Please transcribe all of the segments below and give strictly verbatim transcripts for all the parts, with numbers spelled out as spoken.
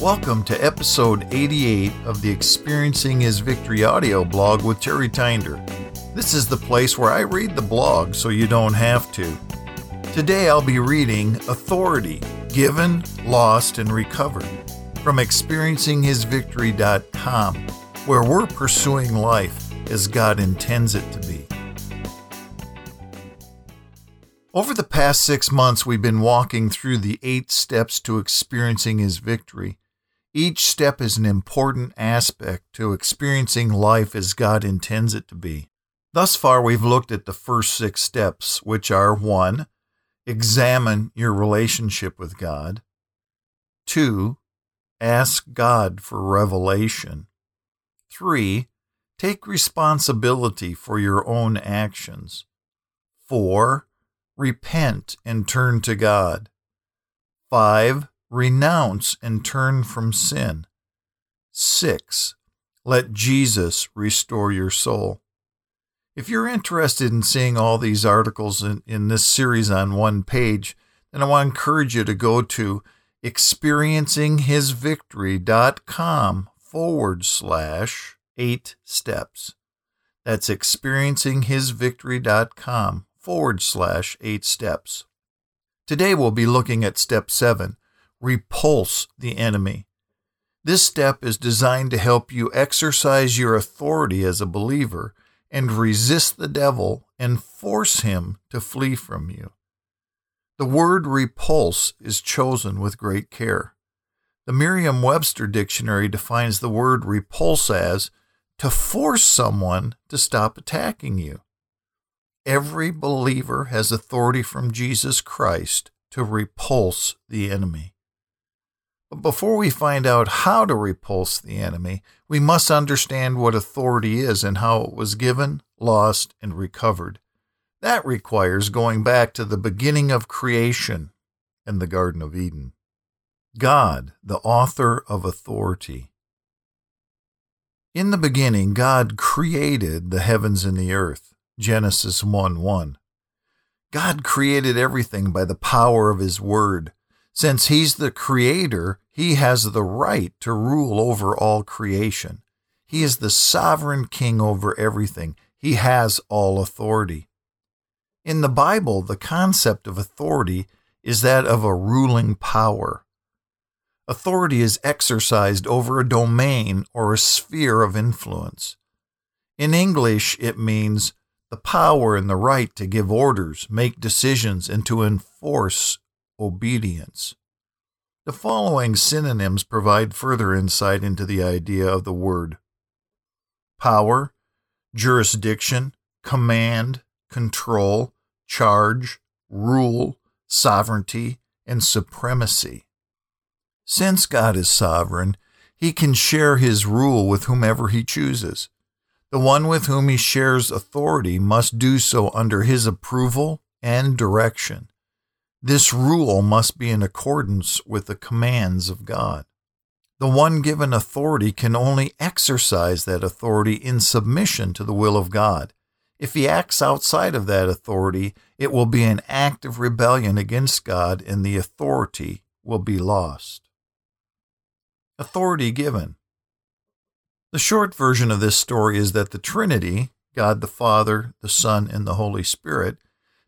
Welcome to episode eighty-eight of the Experiencing His Victory audio blog with Terry Tinder. This is the place where I read the blog so you don't have to. Today I'll be reading Authority, Given, Lost, and Recovered from experiencing his victory dot com, where we're pursuing life as God intends it to be. Over the past six months, we've been walking through the eight steps to experiencing His victory. Each step is an important aspect to experiencing life as God intends it to be. Thus far, we've looked at the first six steps, which are one, examine your relationship with God. two. Ask God for revelation. three. Take responsibility for your own actions. four. Repent and turn to God. five. Renounce and turn from sin. six. Let Jesus restore your soul. If you're interested in seeing all these articles in, in this series on one page, then I want to encourage you to go to experiencing his victory dot com forward slash eight steps. That's experiencing his victory dot com forward slash eight steps. Today we'll be looking at step seven, repulse the enemy. This step is designed to help you exercise your authority as a believer and resist the devil and force him to flee from you. The word repulse is chosen with great care. The Merriam-Webster dictionary defines the word repulse as to force someone to stop attacking you. Every believer has authority from Jesus Christ to repulse the enemy. But before we find out how to repulse the enemy, we must understand what authority is and how it was given, lost, and recovered. That requires going back to the beginning of creation and the Garden of Eden. God, the author of authority. In the beginning, God created the heavens and the earth, Genesis one one. God created everything by the power of His Word. Since He's the Creator, He has the right to rule over all creation. He is the sovereign King over everything. He has all authority. In the Bible, the concept of authority is that of a ruling power. Authority is exercised over a domain or a sphere of influence. In English, it means the power and the right to give orders, make decisions, and to enforce obedience. The following synonyms provide further insight into the idea of the word: power, jurisdiction, command, control, charge, rule, sovereignty, and supremacy. Since God is sovereign, He can share His rule with whomever He chooses. The one with whom He shares authority must do so under His approval and direction. This rule must be in accordance with the commands of God. The one given authority can only exercise that authority in submission to the will of God. If he acts outside of that authority, it will be an act of rebellion against God, and the authority will be lost. Authority given. The short version of this story is that the Trinity, God the Father, the Son, and the Holy Spirit,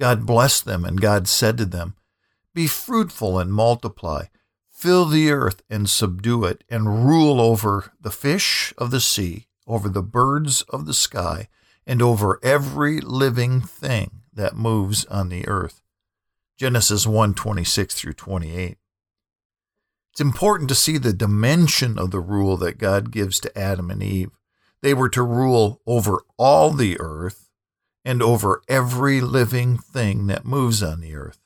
God blessed them, and God said to them, "Be fruitful and multiply. Fill the earth and subdue it, and rule over the fish of the sea, over the birds of the sky, and over every living thing that moves on the earth." Genesis one twenty-six through twenty-eight. It's important to see the dimension of the rule that God gives to Adam and Eve. They were to rule over all the earth and over every living thing that moves on the earth.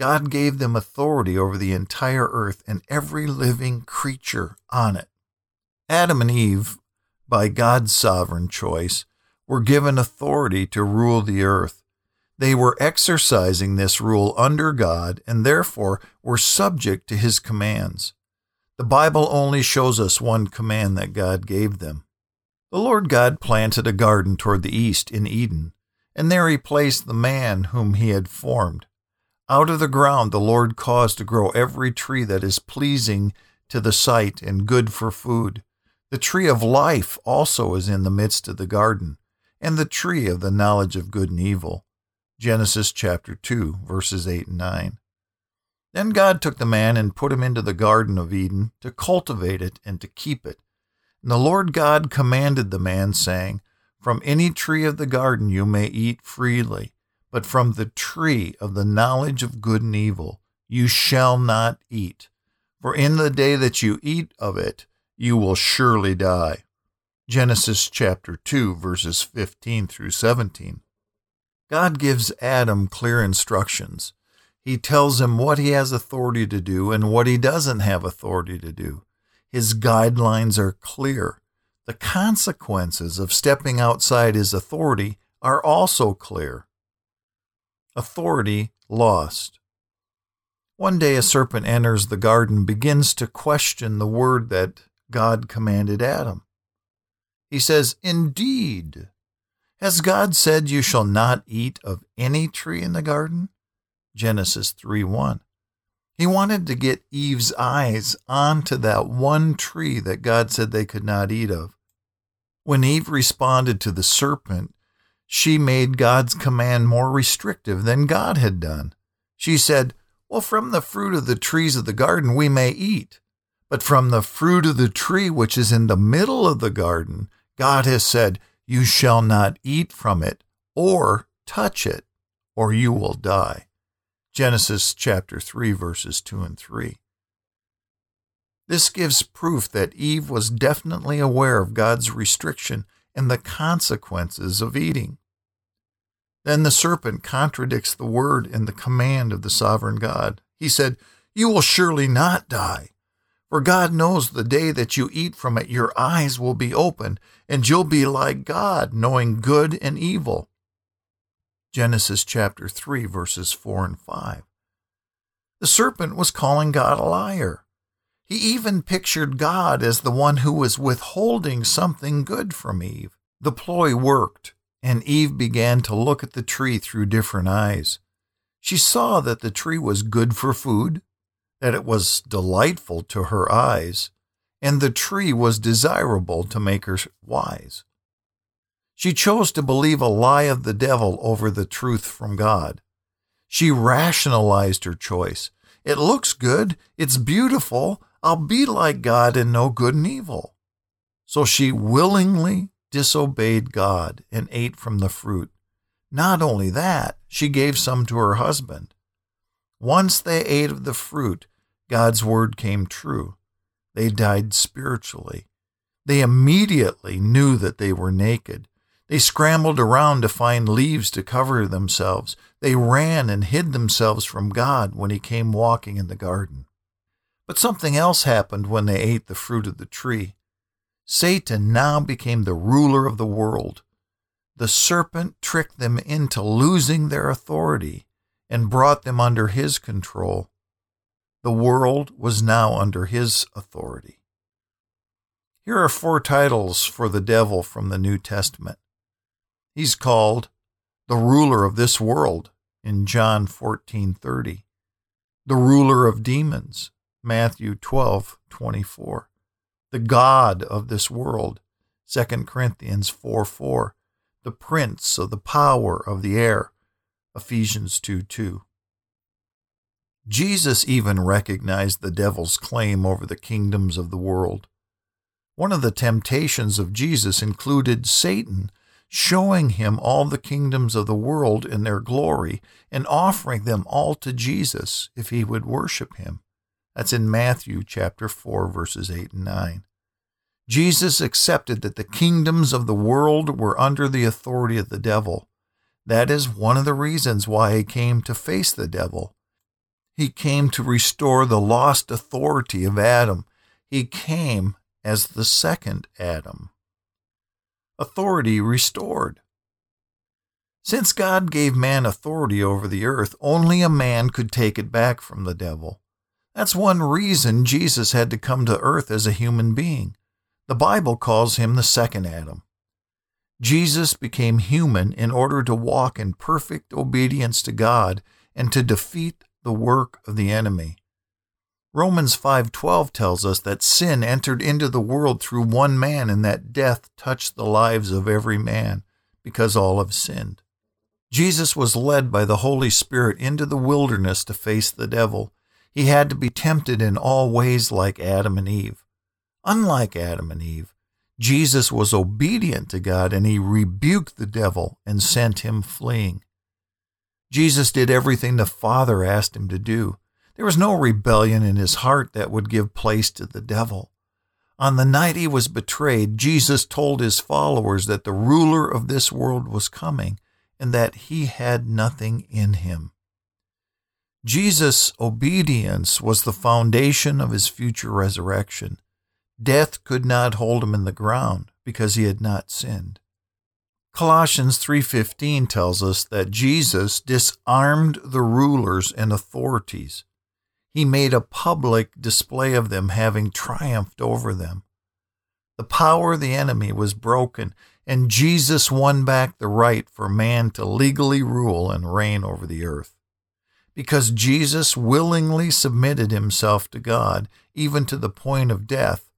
God gave them authority over the entire earth and every living creature on it. Adam and Eve, by God's sovereign choice, were given authority to rule the earth. They were exercising this rule under God and therefore were subject to his commands. The Bible only shows us one command that God gave them. The Lord God planted a garden toward the east in Eden, and there he placed the man whom he had formed. Out of the ground the Lord caused to grow every tree that is pleasing to the sight and good for food. The tree of life also is in the midst of the garden, and the tree of the knowledge of good and evil. Genesis chapter two, verses eight and nine. Then God took the man and put him into the Garden of Eden to cultivate it and to keep it. And the Lord God commanded the man, saying, "From any tree of the garden you may eat freely, but from the tree of the knowledge of good and evil you shall not eat. For in the day that you eat of it, you will surely die." Genesis chapter two, verses fifteen through seventeen. God gives Adam clear instructions. He tells him what he has authority to do and what he doesn't have authority to do. His guidelines are clear. The consequences of stepping outside his authority are also clear. Authority lost. One day a serpent enters the garden, begins to question the word that God commanded Adam. He says, "Indeed, has God said you shall not eat of any tree in the garden?" Genesis three one. He wanted to get Eve's eyes onto that one tree that God said they could not eat of. When Eve responded to the serpent, she made God's command more restrictive than God had done. She said, "Well, from the fruit of the trees of the garden we may eat, but from the fruit of the tree which is in the middle of the garden, God has said, you shall not eat from it or touch it, or you will die." Genesis chapter three, verses two and three. This gives proof that Eve was definitely aware of God's restriction and the consequences of eating. Then the serpent contradicts the word and the command of the sovereign God. He said, "You will surely not die, for God knows the day that you eat from it, your eyes will be opened, and you'll be like God, knowing good and evil." Genesis chapter three, verses four and five. The serpent was calling God a liar. He even pictured God as the one who was withholding something good from Eve. The ploy worked, and Eve began to look at the tree through different eyes. She saw that the tree was good for food, that it was delightful to her eyes, and the tree was desirable to make her wise. She chose to believe a lie of the devil over the truth from God. She rationalized her choice. It looks good. It's beautiful. I'll be like God and know good and evil. So she willingly disobeyed God and ate from the fruit. Not only that, she gave some to her husband. Once they ate of the fruit, God's word came true. They died spiritually. They immediately knew that they were naked. They scrambled around to find leaves to cover themselves. They ran and hid themselves from God when he came walking in the garden. But something else happened when they ate the fruit of the tree. Satan now became the ruler of the world. The serpent tricked them into losing their authority and brought them under his control. The world was now under his authority. Here are four titles for the devil from the New Testament. He's called the ruler of this world in John fourteen thirty, the ruler of demons, Matthew twelve twenty-four, the god of this world, Second Corinthians four four, the prince of the power of the air, Ephesians two two. Jesus even recognized the devil's claim over the kingdoms of the world. One of the temptations of Jesus included Satan showing him all the kingdoms of the world in their glory and offering them all to Jesus if he would worship him. That's in Matthew chapter four, verses eight and nine. Jesus accepted that the kingdoms of the world were under the authority of the devil. That is one of the reasons why he came to face the devil. He came to restore the lost authority of Adam. He came as the second Adam. Authority restored. Since God gave man authority over the earth, only a man could take it back from the devil. That's one reason Jesus had to come to earth as a human being. The Bible calls him the second Adam. Jesus became human in order to walk in perfect obedience to God and to defeat the work of the enemy. Romans five twelve tells us that sin entered into the world through one man and that death touched the lives of every man because all have sinned. Jesus was led by the Holy Spirit into the wilderness to face the devil. He had to be tempted in all ways like Adam and Eve. Unlike Adam and Eve, Jesus was obedient to God and he rebuked the devil and sent him fleeing. Jesus did everything the Father asked him to do. There was no rebellion in his heart that would give place to the devil. On the night he was betrayed, Jesus told his followers that the ruler of this world was coming and that he had nothing in him. Jesus' obedience was the foundation of his future resurrection. Death could not hold him in the ground because he had not sinned. Colossians three fifteen tells us that Jesus disarmed the rulers and authorities. He made a public display of them, having triumphed over them. The power of the enemy was broken, and Jesus won back the right for man to legally rule and reign over the earth. Because Jesus willingly submitted himself to God, even to the point of death,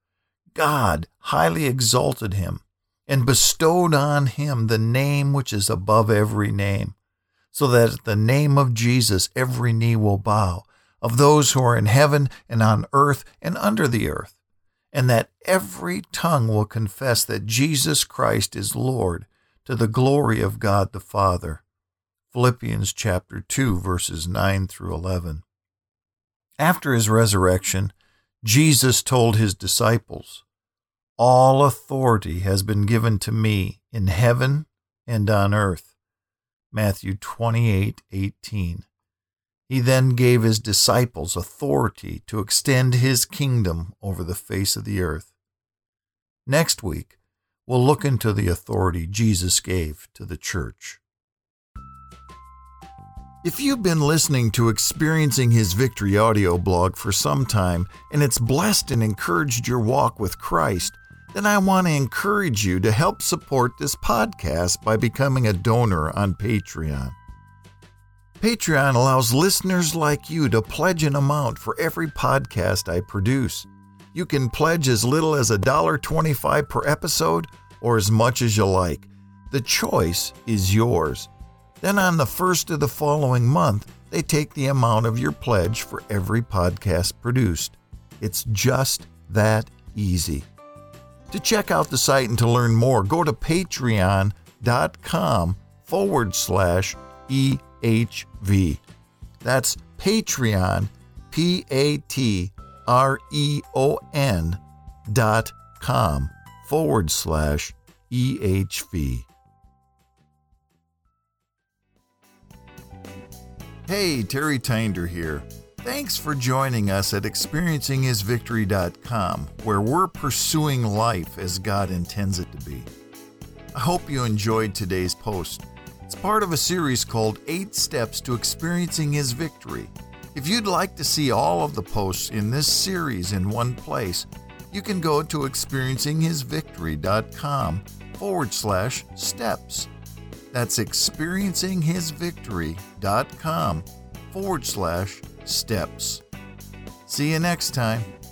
God highly exalted him and bestowed on him the name which is above every name, so that at the name of Jesus every knee will bow, of those who are in heaven and on earth and under the earth, and that every tongue will confess that Jesus Christ is Lord, to the glory of God the Father. Philippians chapter two, verses nine through eleven. After his resurrection, Jesus told his disciples, "All authority has been given to me in heaven and on earth." Matthew twenty-eight eighteen. He then gave his disciples authority to extend his kingdom over the face of the earth. Next week, we'll look into the authority Jesus gave to the church. If you've been listening to Experiencing His Victory audio blog for some time, and it's blessed and encouraged your walk with Christ, then I want to encourage you to help support this podcast by becoming a donor on Patreon. Patreon allows listeners like you to pledge an amount for every podcast I produce. You can pledge as little as one dollar and twenty-five cents per episode or as much as you like. The choice is yours. Then on the first of the following month, they take the amount of your pledge for every podcast produced. It's just that easy. To check out the site and to learn more, go to patreon.com forward slash e. H V. That's Patreon, P A T R E O N dot com forward slash E H V. Hey, Terry Tinder here. Thanks for joining us at experiencing his victory dot com, where we're pursuing life as God intends it to be. I hope you enjoyed today's post. It's part of a series called Eight Steps to Experiencing His Victory. If you'd like to see all of the posts in this series in one place, you can go to experiencing his victory dot com forward slash steps. That's experiencing his victory dot com forward slash steps. See you next time.